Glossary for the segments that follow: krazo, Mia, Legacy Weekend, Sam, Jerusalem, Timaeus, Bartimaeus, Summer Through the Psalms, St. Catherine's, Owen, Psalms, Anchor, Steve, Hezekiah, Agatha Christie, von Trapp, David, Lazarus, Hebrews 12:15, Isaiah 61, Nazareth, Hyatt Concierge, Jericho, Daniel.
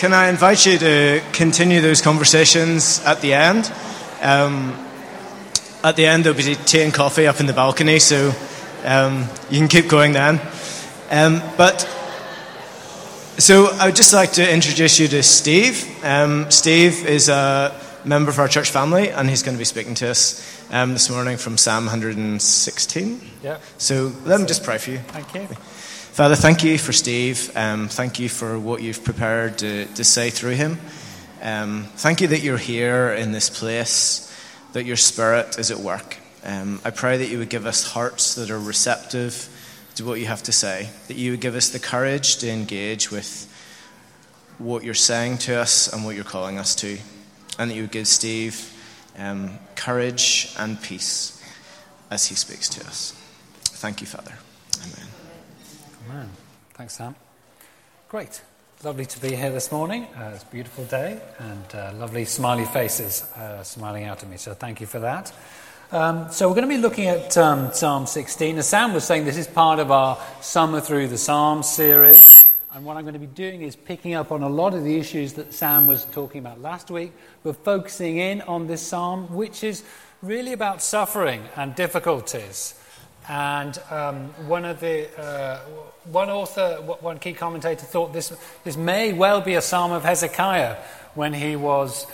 Can I invite you to continue those conversations at the end? At the end, there'll be tea and coffee up in the balcony, so you can keep going then. So I would just like to introduce you to Steve. Steve is a member of our church family, and he's going to be speaking to us this morning from Psalm 116. Yeah. So let me just pray for you. Thank you. Father, thank you for Steve. Thank you for what you've prepared to say through him. Thank you that you're here in this place, that your spirit is at work. I pray that you would give us hearts that are receptive to what you have to say, that you would give us the courage to engage with what you're saying to us and what you're calling us to, and that you would give Steve courage and peace as he speaks to us. Thank you, Father. Amen. Man. Thanks, Sam. Great. Lovely to be here this morning. It's a beautiful day and lovely smiley faces smiling out at me, so thank you for that. So we're going to be looking at Psalm 16. As Sam was saying, this is part of our Summer Through the Psalms series, and what I'm going to be doing is picking up on a lot of the issues that Sam was talking about last week, but focusing in on this psalm, which is really about suffering and difficulties. And one key commentator thought this may well be a psalm of Hezekiah when he was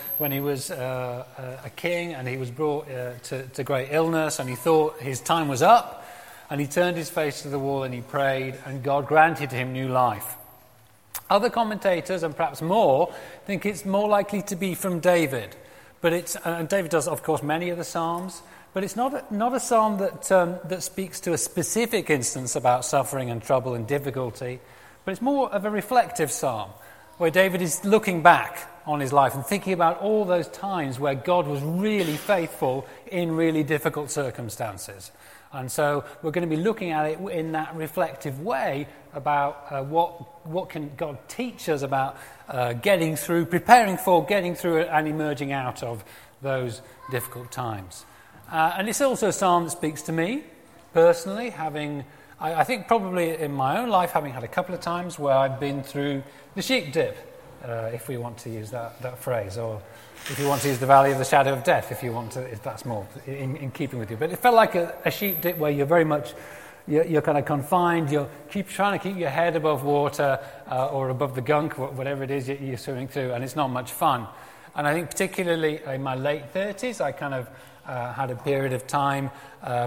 a king, and he was brought to great illness, and he thought his time was up, and he turned his face to the wall and he prayed, and God granted him new life. Other commentators, and perhaps more, think it's more likely to be from David, but it's and David does, of course, many of the psalms. But it's not a psalm that speaks to a specific instance about suffering and trouble and difficulty, but it's more of a reflective psalm where David is looking back on his life and thinking about all those times where God was really faithful in really difficult circumstances. And so we're going to be looking at it in that reflective way about what can God teach us about getting through, preparing for, getting through and emerging out of those difficult times. And it's also a psalm that speaks to me personally, I think probably in my own life, having had a couple of times where I've been through the sheep dip, if we want to use that phrase, or if you want to use the valley of the shadow of death, if that's more in keeping with you. But it felt like a sheep dip where you're very much, you're kind of confined, you're trying to keep your head above water or above the gunk, whatever it is you're swimming through, and it's not much fun. And I think particularly in my late 30s, I kind of had a period of time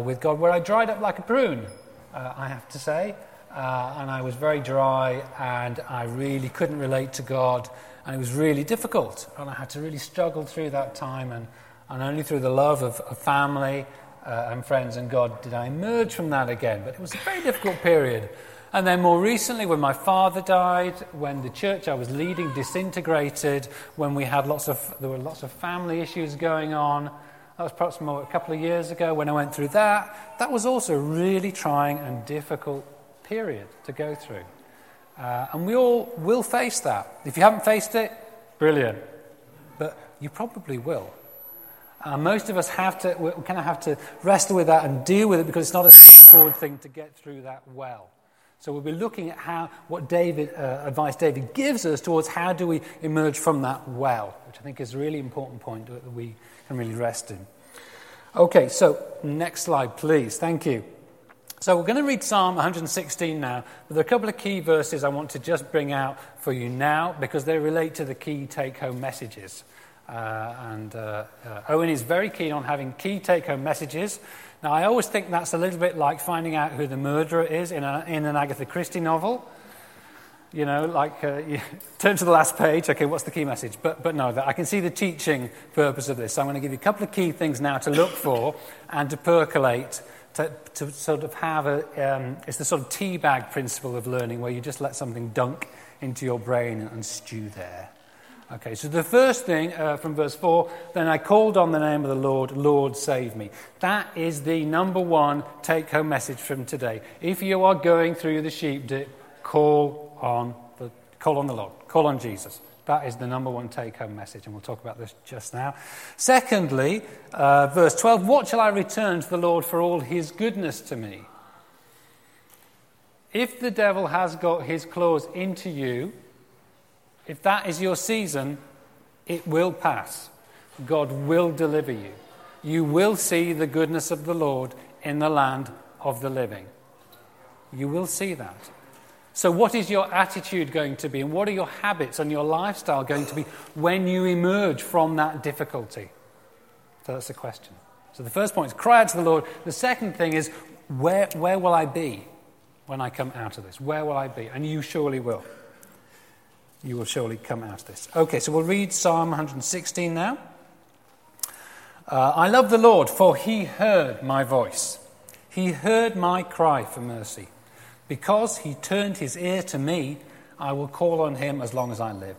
with God where I dried up like a prune, I have to say, and I was very dry, and I really couldn't relate to God, and it was really difficult, and I had to really struggle through that time, and only through the love of family and friends and God did I emerge from that again. But it was a very difficult period. And then more recently, when my father died, when the church I was leading disintegrated, when we had there were lots of family issues going on. That was perhaps more a couple of years ago when I went through that. That was also a really trying and difficult period to go through. And we all will face that. If you haven't faced it, brilliant. But you probably will. Most of us have to wrestle with that and deal with it, because it's not a straightforward thing to get through that well. So we'll be looking at advice David gives us towards how do we emerge from that well, which I think is a really important point that we can really rest in. Okay, so next slide, please. Thank you. So we're going to read Psalm 116 now, but there are a couple of key verses I want to just bring out for you now, because they relate to the key take-home messages. Owen is very keen on having key take-home messages. Now, I always think that's a little bit like finding out who the murderer is in an Agatha Christie novel. You know, like, you turn to the last page, okay, what's the key message? But no, I can see the teaching purpose of this. So I'm going to give you a couple of key things now to look for and to percolate, to sort of have it's the sort of teabag principle of learning, where you just let something dunk into your brain and stew there. Okay, so the first thing from verse 4, then I called on the name of the Lord, Lord save me. That is the number one take-home message from today. If you are going through the sheep dip, call on the Lord, call on Jesus. That is the number one take-home message, and we'll talk about this just now. Secondly, verse 12, what shall I return to the Lord for all his goodness to me? If the devil has got his claws into you, If that is your season, it will pass. God will deliver you. You will see the goodness of the Lord in the land of the living. You will see that. So what is your attitude going to be, and what are your habits and your lifestyle going to be when you emerge from that difficulty? So that's the question. So the first point is cry out to the Lord. The second thing is where will I be when I come out of this? Where will I be? And you surely will. You will surely come out of this. Okay, so we'll read Psalm 116 now. I love the Lord, for he heard my voice. He heard my cry for mercy. Because he turned his ear to me, I will call on him as long as I live.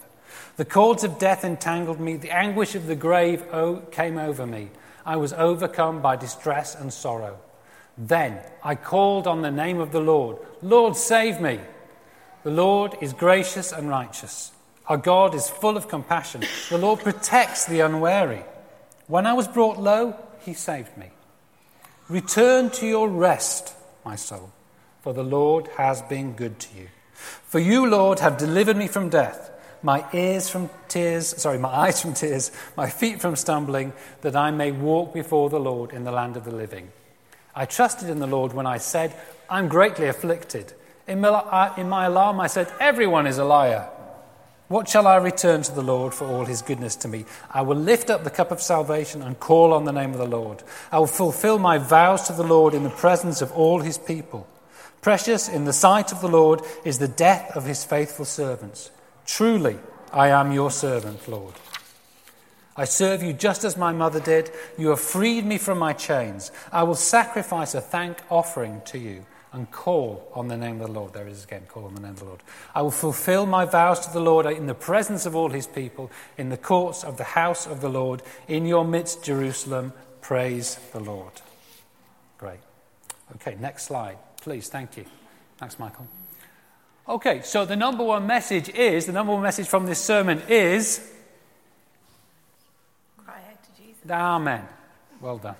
The cords of death entangled me. The anguish of the grave came over me. I was overcome by distress and sorrow. Then I called on the name of the Lord. Lord, save me. The Lord is gracious and righteous. Our God is full of compassion. The Lord protects the unwary. When I was brought low, he saved me. Return to your rest, my soul, for the Lord has been good to you. For you, Lord, have delivered me from death, my eyes from tears, my feet from stumbling, that I may walk before the Lord in the land of the living. I trusted in the Lord when I said, I'm greatly afflicted. In my alarm I said, everyone is a liar. What shall I return to the Lord for all his goodness to me? I will lift up the cup of salvation and call on the name of the Lord. I will fulfill my vows to the Lord in the presence of all his people. Precious in the sight of the Lord is the death of his faithful servants. Truly, I am your servant, Lord. I serve you just as my mother did. You have freed me from my chains. I will sacrifice a thank offering to you and call on the name of the Lord. There it is again, call on the name of the Lord. I will fulfill my vows to the Lord in the presence of all his people, in the courts of the house of the Lord, in your midst, Jerusalem. Praise the Lord. Great. Okay, next slide, please. Thank you. Thanks, Michael. Okay, so the number one message from this sermon is... cry out to Jesus. Amen. Well done.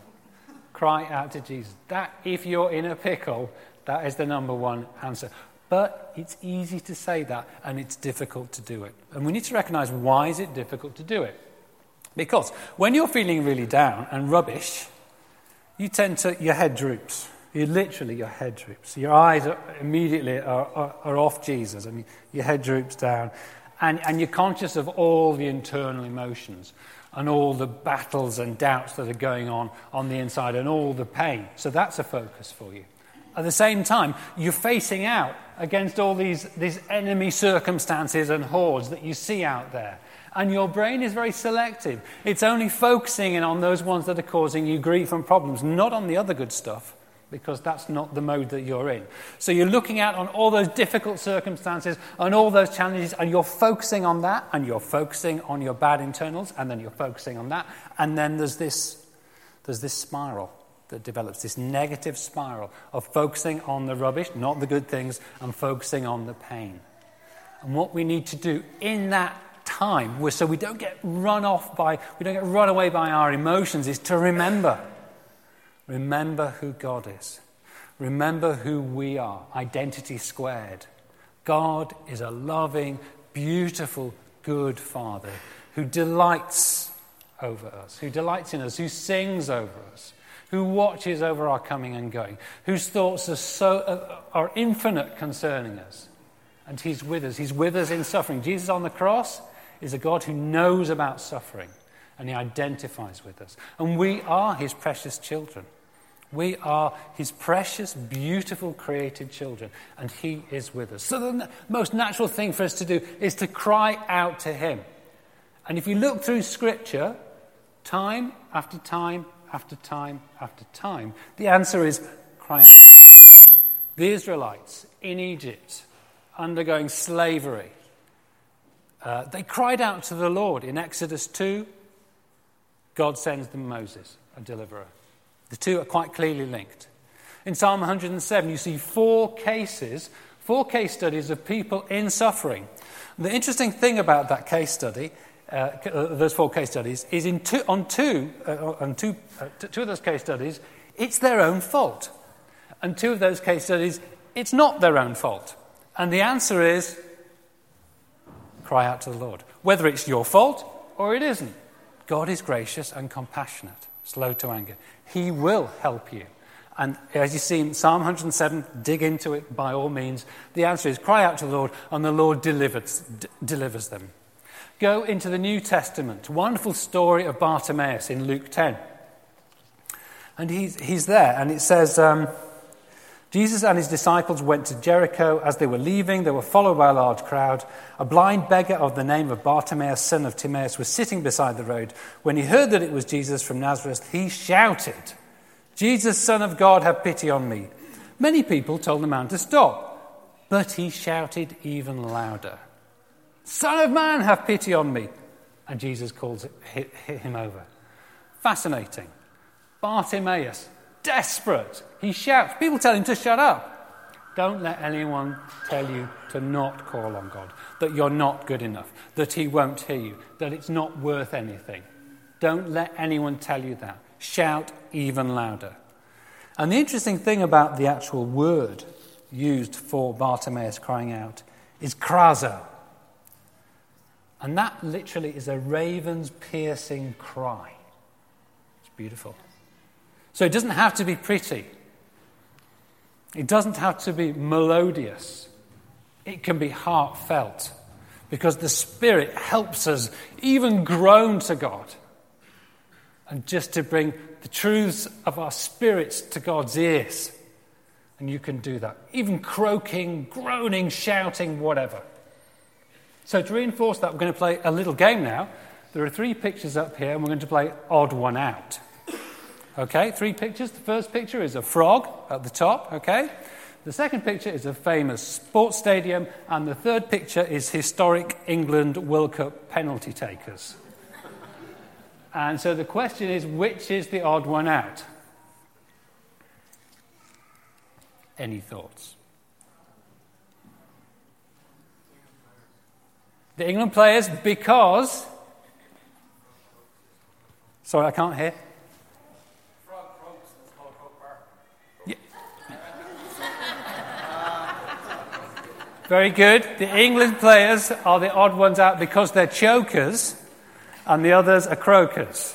Cry out to Jesus. That, if you're in a pickle... that is the number one answer. But it's easy to say that, and it's difficult to do it. And we need to recognise, why is it difficult to do it? Because when you're feeling really down and rubbish, your head droops. Your head droops. Your eyes are immediately off Jesus. I mean, your head droops down. And you're conscious of all the internal emotions and all the battles and doubts that are going on the inside and all the pain. So that's a focus for you. At the same time, you're facing out against all these enemy circumstances and hordes that you see out there. And your brain is very selective. It's only focusing in on those ones that are causing you grief and problems, not on the other good stuff, because that's not the mode that you're in. So you're looking out on all those difficult circumstances and all those challenges, and you're focusing on that, and you're focusing on your bad internals, and then you're focusing on that, and then there's this spiral that develops, this negative spiral of focusing on the rubbish, not the good things, and focusing on the pain. And what we need to do in that time, so we don't get run away by our emotions, is to remember. Remember who God is. Remember who we are. Identity squared. God is a loving, beautiful, good Father who delights over us, who delights in us, who sings over us, who watches over our coming and going, whose thoughts are infinite concerning us. And he's with us. He's with us in suffering. Jesus on the cross is a God who knows about suffering, and he identifies with us. And we are his precious children. We are his precious, beautiful, created children, and he is with us. So the most natural thing for us to do is to cry out to him. And if you look through Scripture, time after time, after time after time, the answer is cry out. The Israelites in Egypt, undergoing slavery, they cried out to the Lord. In Exodus 2, God sends them Moses, a deliverer. The two are quite clearly linked. In Psalm 107, you see four case studies of people in suffering. The interesting thing about that case study, those four case studies, is on two of those case studies, it's their own fault. And two of those case studies, it's not their own fault. And the answer is cry out to the Lord, whether it's your fault or it isn't. God is gracious and compassionate, slow to anger. He will help you. And as you see in Psalm 107, dig into it by all means. The answer is cry out to the Lord, and the Lord delivers them. Go into the New Testament. Wonderful story of Bartimaeus in Luke 10. And he's there, and it says, Jesus and his disciples went to Jericho. As they were leaving, they were followed by a large crowd. A blind beggar of the name of Bartimaeus, son of Timaeus, was sitting beside the road. When he heard that it was Jesus from Nazareth, he shouted, "Jesus, Son of God, have pity on me." Many people told the man to stop, but he shouted even louder, "Son of Man, have pity on me." And Jesus calls him over. Fascinating. Bartimaeus, desperate. He shouts. People tell him to shut up. Don't let anyone tell you to not call on God, that you're not good enough, that he won't hear you, that it's not worth anything. Don't let anyone tell you that. Shout even louder. And the interesting thing about the actual word used for Bartimaeus crying out is krazo. And that literally is a raven's piercing cry. It's beautiful. So it doesn't have to be pretty. It doesn't have to be melodious. It can be heartfelt, because the Spirit helps us even groan to God. And just to bring the truths of our spirits to God's ears. And you can do that. Even croaking, groaning, shouting, whatever. So to reinforce that, we're going to play a little game now. There are three pictures up here, and we're going to play odd one out. Okay, three pictures. The first picture is a frog at the top, okay? The second picture is a famous sports stadium, and the third picture is historic England World Cup penalty takers. And so the question is, which is the odd one out? Any thoughts? The England players, because... Sorry, I can't hear. Yeah. Very good. The England players are the odd ones out because they're chokers. And the others are croakers.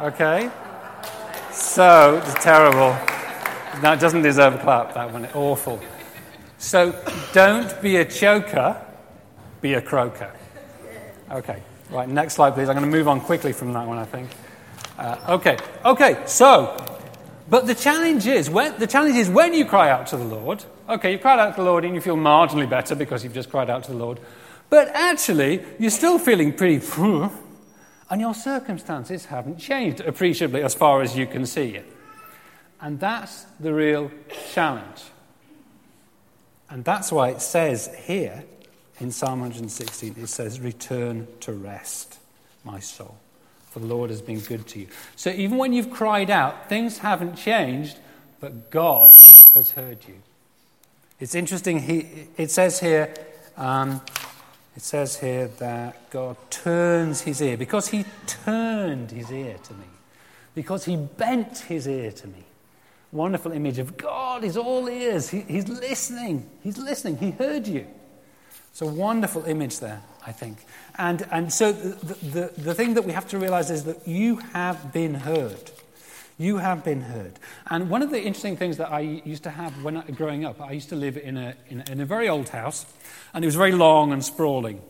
Okay? So, it's terrible. No, it doesn't deserve a clap, that one. It's awful. So, don't be a choker, be a croaker. Okay. Right, next slide, please. I'm going to move on quickly from that one, I think. But the challenge is when you cry out to the Lord, okay, you've cried out to the Lord and you feel marginally better because you've just cried out to the Lord, but actually, you're still feeling pretty, and your circumstances haven't changed appreciably as far as you can see it. And that's the real challenge. And that's why it says here in Psalm 116, it says, "Return to rest, my soul, for the Lord has been good to you." So even when you've cried out, things haven't changed, but God has heard you. It's interesting, it says here that God turns his ear, because he turned his ear to me, because he bent his ear to me. Wonderful image of God is all ears. He's listening. He heard you. It's a wonderful image there, I think. And so the thing that we have to realize is that you have been heard. You have been heard. And one of the interesting things that I used to have when growing up, I used to live in a very old house, and it was very long and sprawling,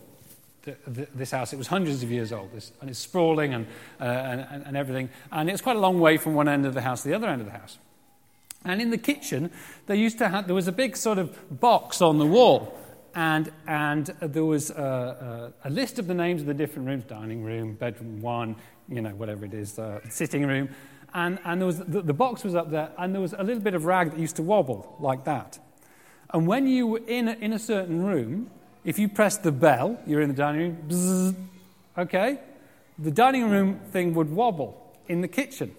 this house. It was hundreds of years old, and it's sprawling and everything. And it's quite a long way from one end of the house to the other end of the house. And in the kitchen, there was a big sort of box on the wall, and there was a list of the names of the different rooms, dining room, bedroom one, whatever it is, sitting room. And there was the box was up there, and there was a little bit of rag that used to wobble like that. And when you were in a certain room, if you pressed the bell, you're in the dining room, bzzz, okay, the dining room thing would wobble in the kitchen.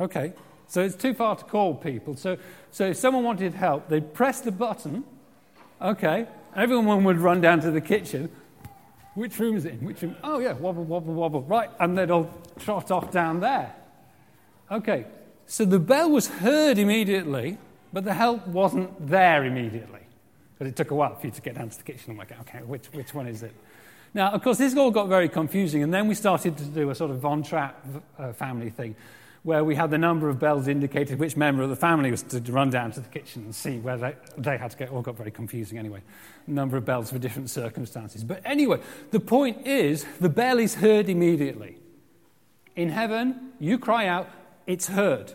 Okay, so it's too far to call people. So if someone wanted help, they'd press the button, okay, everyone would run down to the kitchen. Which room is it in? Which room? Oh, yeah, wobble, wobble, wobble, right, and they'd all trot off down there. Okay, so the bell was heard immediately, but the help wasn't there immediately. But it took a while for you to get down to the kitchen. I'm like, okay, which one is it? Now, of course, this all got very confusing, and then we started to do a sort of von Trapp family thing, where we had the number of bells indicated which member of the family was to run down to the kitchen and see where they had to go. It all got very confusing anyway. Number of bells for different circumstances. But anyway, the point is, the bell is heard immediately. In heaven, you cry out, it's heard.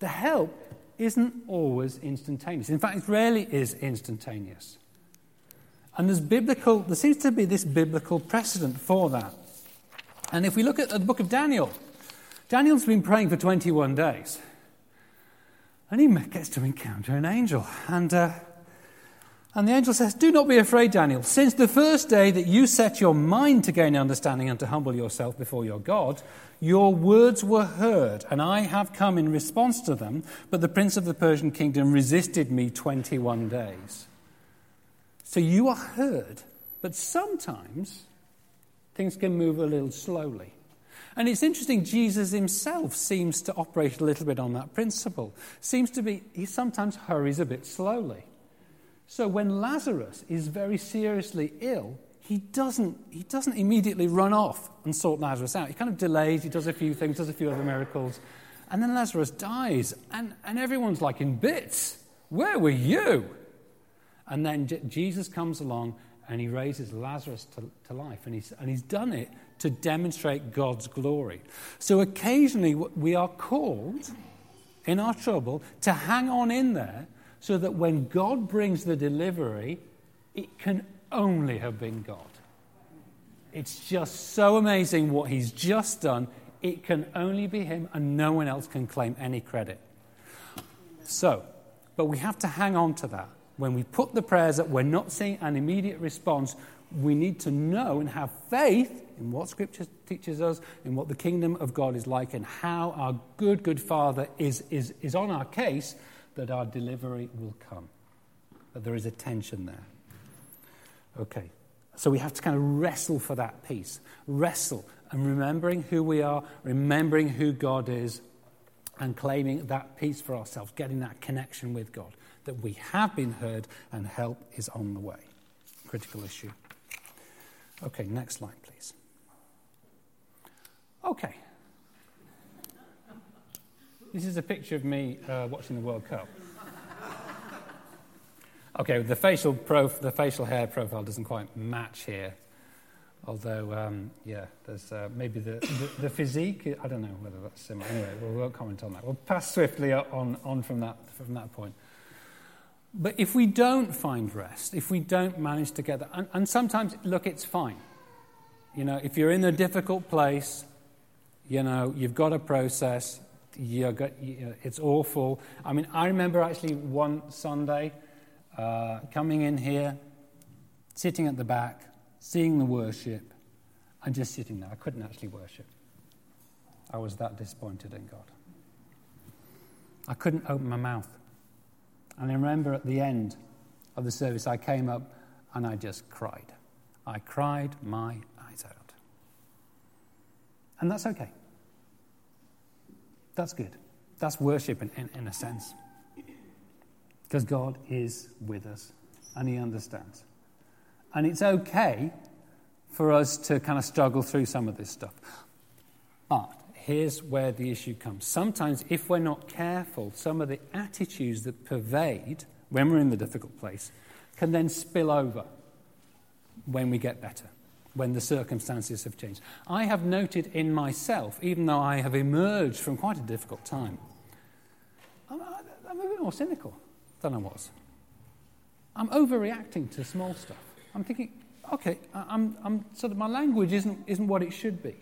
The help isn't always instantaneous. In fact, it rarely is instantaneous. And there seems to be this biblical precedent for that. And if we look at the book of Daniel, Daniel's been praying for 21 days, and he gets to encounter an angel. And the angel says, do not be afraid, Daniel. Since the first day that you set your mind to gain understanding and to humble yourself before your God, your words were heard, and I have come in response to them. But the prince of the Persian kingdom resisted me 21 days. So you are heard, but sometimes things can move a little slowly. And it's interesting, Jesus himself seems to operate a little bit on that principle. He sometimes hurries a bit slowly. So when Lazarus is very seriously ill, he doesn't immediately run off and sort Lazarus out. He kind of delays, he does a few things, does a few other miracles, and then Lazarus dies, and everyone's like in bits. Where were you? And then Jesus comes along and he raises Lazarus to life, and he's done it to demonstrate God's glory. So occasionally we are called, in our trouble, to hang on in there so that when God brings the delivery, it can only have been God. It's just so amazing what he's just done. It can only be him, and no one else can claim any credit. So, but we have to hang on to that. When we put the prayers up, we're not seeing an immediate response. We need to know and have faith in what Scripture teaches us, in what the kingdom of God is like, and how our good Father is on our case, that our delivery will come. But there is a tension there. Okay, so we have to kind of wrestle for that peace. Wrestle, and remembering who we are, remembering who God is, and claiming that peace for ourselves, getting that connection with God, that we have been heard and help is on the way. Critical issue. Okay, next slide, please. Okay. This is a picture of me watching the World Cup. Okay, the facial hair profile doesn't quite match here. Although, there's maybe the physique. I don't know whether that's similar. Anyway, we won't comment on that. We'll pass swiftly on from that point. But if we don't find rest, if we don't manage to get that, and sometimes, look, it's fine. You know, if you're in a difficult place, you know, you've got a process, it's awful. I mean, I remember actually one Sunday coming in here, sitting at the back, seeing the worship, and just sitting there. I couldn't actually worship. I was that disappointed in God. I couldn't open my mouth. And I remember at the end of the service, I came up and I just cried. I cried my eyes out. And that's okay. That's good. That's worship in a sense. Because God is with us and he understands. And it's okay for us to kind of struggle through some of this stuff. But here's where the issue comes. Sometimes, if we're not careful, some of the attitudes that pervade when we're in the difficult place can then spill over when we get better, when the circumstances have changed. I have noted in myself, even though I have emerged from quite a difficult time, I'm a bit more cynical than I was. I'm overreacting to small stuff. I'm thinking, okay, I'm sort of, my language isn't what it should be,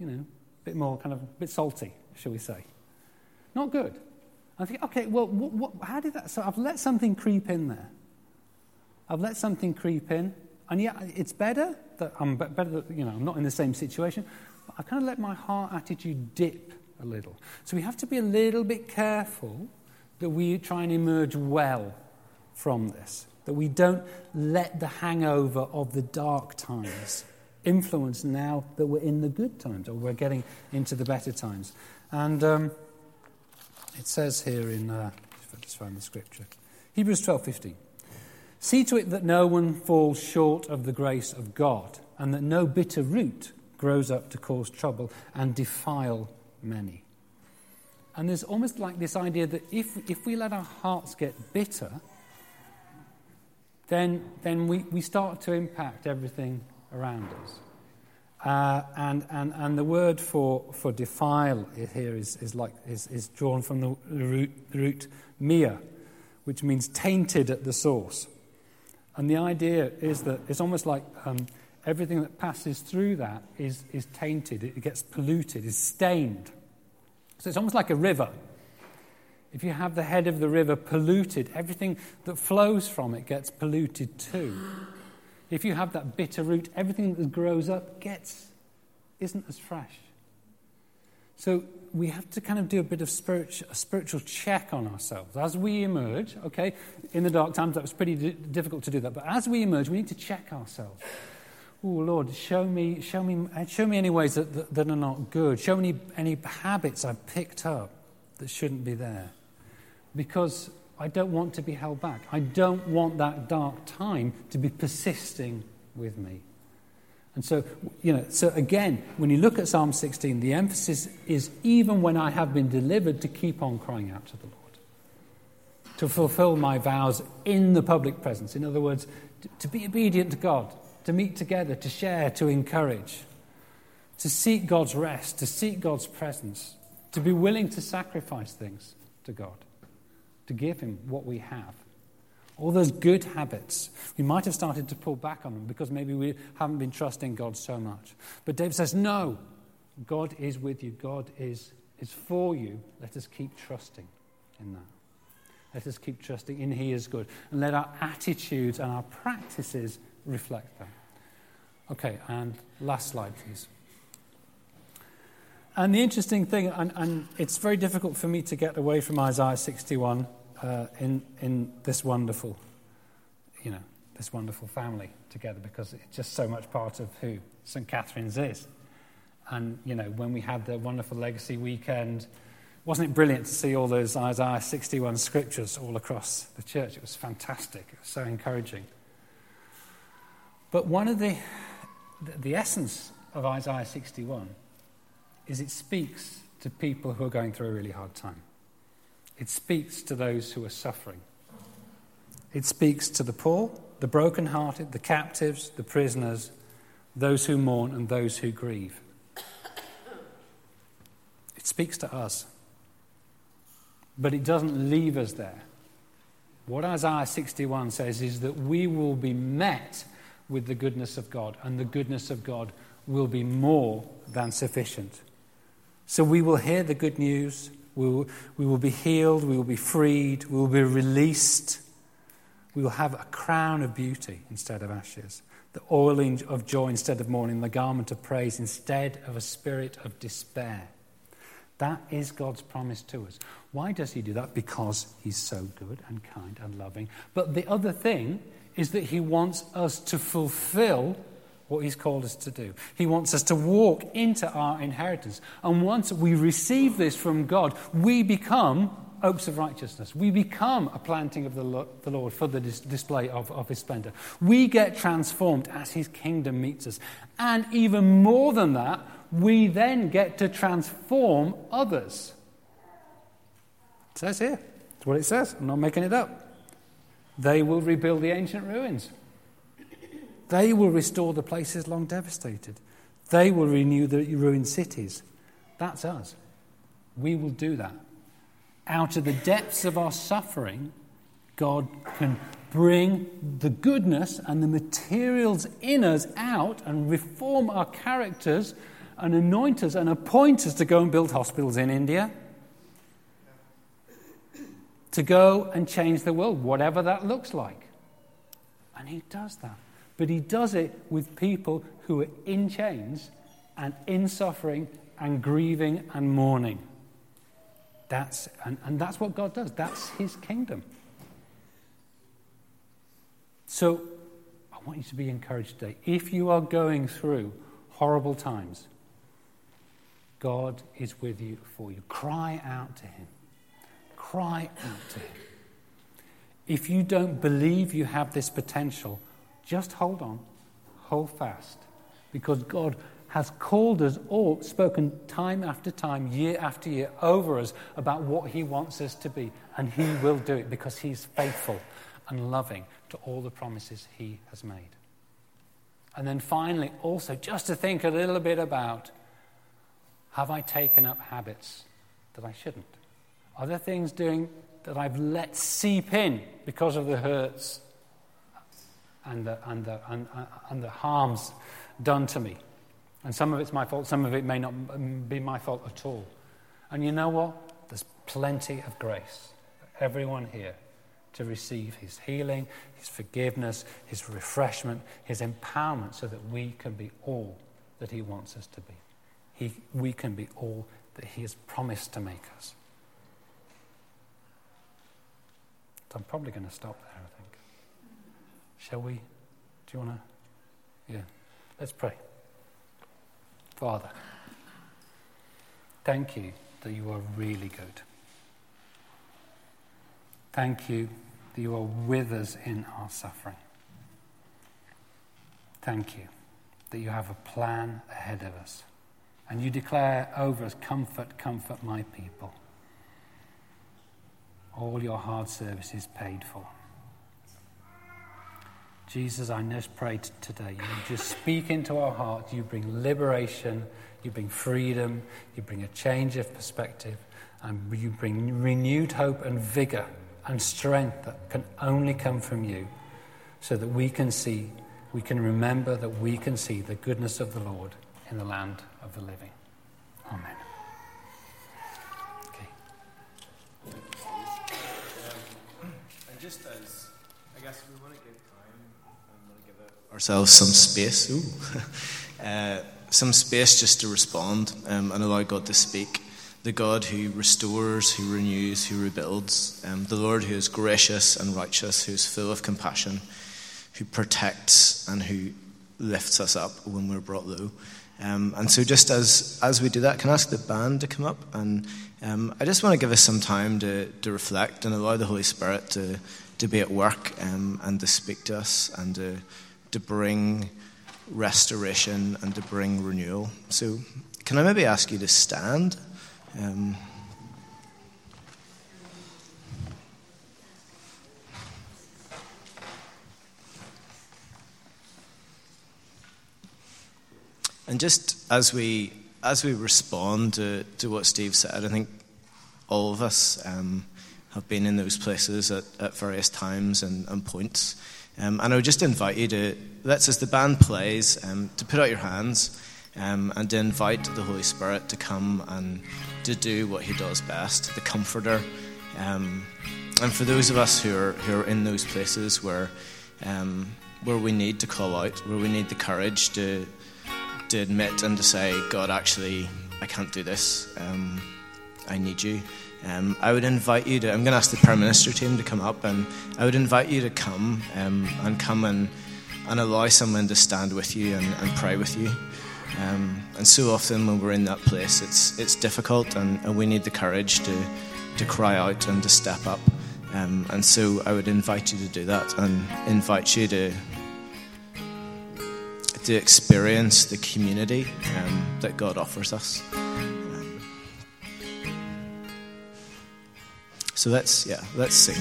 you know. Bit more kind of a bit salty, shall we say? Not good. I think, okay, well, how did that? So I've let something creep in there. And yet it's better that I'm better. That, you know, I'm not in the same situation. But I kind of let my heart attitude dip a little. So we have to be a little bit careful that we try and emerge well from this. That we don't let the hangover of the dark times influence now that we're in the good times, or we're getting into the better times. And it says here in, if I just find the scripture, Hebrews 12:15, See to it that no one falls short of the grace of God, and that no bitter root grows up to cause trouble and defile many. And there's almost like this idea that if we let our hearts get bitter, then we start to impact everything around us. And the word for defile here is drawn from the root Mia, which means tainted at the source. And the idea is that it's almost like everything that passes through that is tainted. It gets polluted, is stained. So it's almost like a river. If you have the head of the river polluted, everything that flows from it gets polluted too. If you have that bitter root, everything that grows up isn't as fresh. So we have to kind of do a bit of a spiritual check on ourselves. As we emerge, okay, in the dark times that was pretty difficult to do that, but as we emerge, we need to check ourselves. Oh, Lord, show me any ways that are not good. Show me any habits I've picked up that shouldn't be there. Because I don't want to be held back. I don't want that dark time to be persisting with me. And so, so again, when you look at Psalm 16, the emphasis is even when I have been delivered to keep on crying out to the Lord. To fulfill my vows in the public presence. In other words, to be obedient to God. To meet together, to share, to encourage, to seek God's rest, to seek God's presence, to be willing to sacrifice things to God, to give him what we have. All those good habits, we might have started to pull back on them because maybe we haven't been trusting God so much. But David says, no, God is with you. God is for you. Let us keep trusting in that. Let us keep trusting in he is good. And let our attitudes and our practices reflect them. Okay, and last slide, please. And the interesting thing, and it's very difficult for me to get away from Isaiah 61 in this wonderful family together, because it's just so much part of who St. Catherine's is. And, when we had the wonderful Legacy Weekend, wasn't it brilliant to see all those Isaiah 61 scriptures all across the church? It was fantastic. It was so encouraging. But one of the essence of Isaiah 61 is it speaks to people who are going through a really hard time. It speaks to those who are suffering. It speaks to the poor, the brokenhearted, the captives, the prisoners, those who mourn and those who grieve. It speaks to us. But it doesn't leave us there. What Isaiah 61 says is that we will be met with the goodness of God, and the goodness of God will be more than sufficient. So we will hear the good news, we will be healed, we will be freed, we will be released, we will have a crown of beauty instead of ashes, the oiling of joy instead of mourning, the garment of praise instead of a spirit of despair. That is God's promise to us. Why does he do that? Because he's so good and kind and loving. But the other thing is that he wants us to fulfill what he's called us to do. He wants us to walk into our inheritance. And once we receive this from God, we become oaks of righteousness. We become a planting of the Lord for the display of his splendor. We get transformed as his kingdom meets us. And even more than that, we then get to transform others. It says here. It's what it says. I'm not making it up. They will rebuild the ancient ruins. They will restore the places long devastated. They will renew the ruined cities. That's us. We will do that. Out of the depths of our suffering, God can bring the goodness and the materials in us out and reform our characters and anoint us and appoint us to go and build hospitals in India. To go and change the world, whatever that looks like. And he does that. But he does it with people who are in chains and in suffering and grieving and mourning. And that's what God does. That's his kingdom. So I want you to be encouraged today. If you are going through horrible times, God is with you for you. Cry out to him. Cry out to him. If you don't believe you have this potential, just hold on, hold fast, because God has called us all, spoken time after time, year after year, over us about what he wants us to be, and he will do it because he's faithful and loving to all the promises he has made. And then finally, also, just to think a little bit about, have I taken up habits that I shouldn't? Are there things doing that I've let seep in because of the hurts and the harms done to me? And some of it's my fault, some of it may not be my fault at all. And you know what? There's plenty of grace for everyone here to receive his healing, his forgiveness, his refreshment, his empowerment, so that we can be all that he wants us to be. We can be all that he has promised to make us. So I'm probably going to stop there, I think. Shall we? Do you want to? Yeah. Let's pray. Father, thank you that you are really good. Thank you that you are with us in our suffering. Thank you that you have a plan ahead of us. And you declare over us, comfort, comfort my people. All your hard service is paid for. Jesus, I just pray today, you just speak into our hearts, you bring liberation, you bring freedom, you bring a change of perspective, and you bring renewed hope and vigour and strength that can only come from you, so that we can see, we can remember that we can see the goodness of the Lord in the land of the living. Amen. Okay. And just as, I guess we want to give time, and want to give ourselves some space, some space just to respond and allow God to speak. The God who restores, who renews, who rebuilds. The Lord who is gracious and righteous, who is full of compassion, who protects and who lifts us up when we're brought low. And so just as we do that, can I ask the band to come up? And I just want to give us some time to reflect and allow the Holy Spirit to be at work and to speak to us and to bring restoration and to bring renewal. So can I maybe ask you to stand? And just as we respond to what Steve said, I think all of us have been in those places at various times and points. And I would just invite you to, as the band plays, to put out your hands and to invite the Holy Spirit to come and to do what he does best, the comforter. And for those of us who are in those places where we need to call out, where we need the courage to admit and to say, God, actually, I can't do this. I need you. I would invite you to, I'm going to ask the Prime Minister team to come up, and I would invite you to come and allow someone to stand with you and pray with you. And so often when we're in that place, it's difficult, and we need the courage to cry out and to step up. And so I would invite you to do that, and invite you to experience the community that God offers us. So let's sing.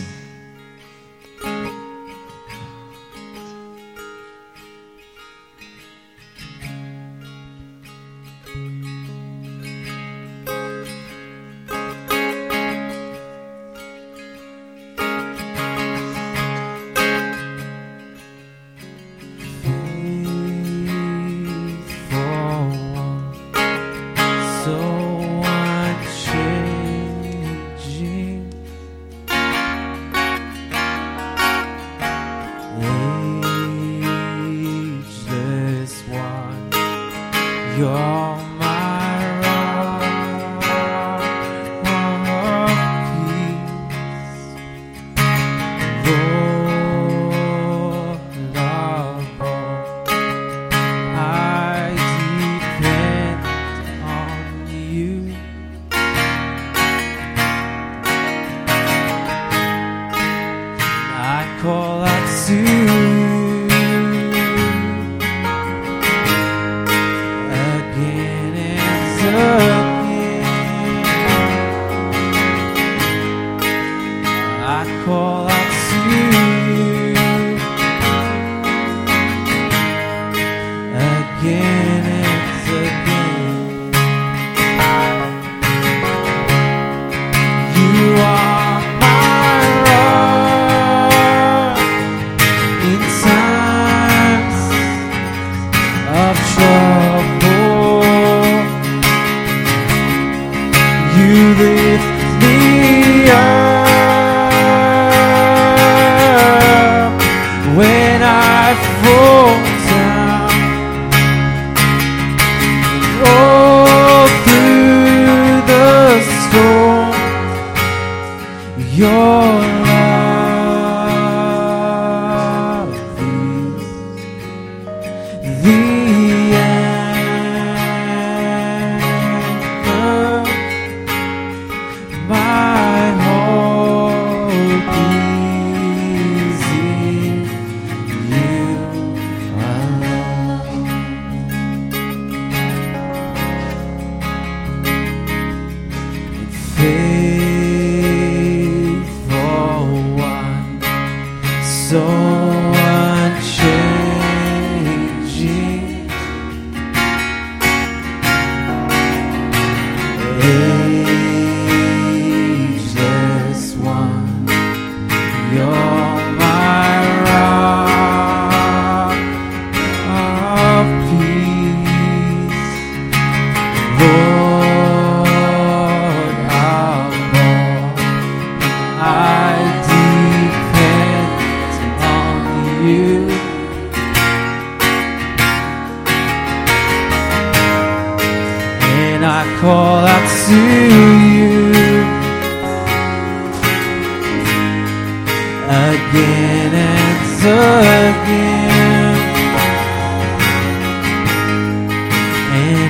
And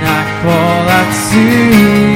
I call out to you.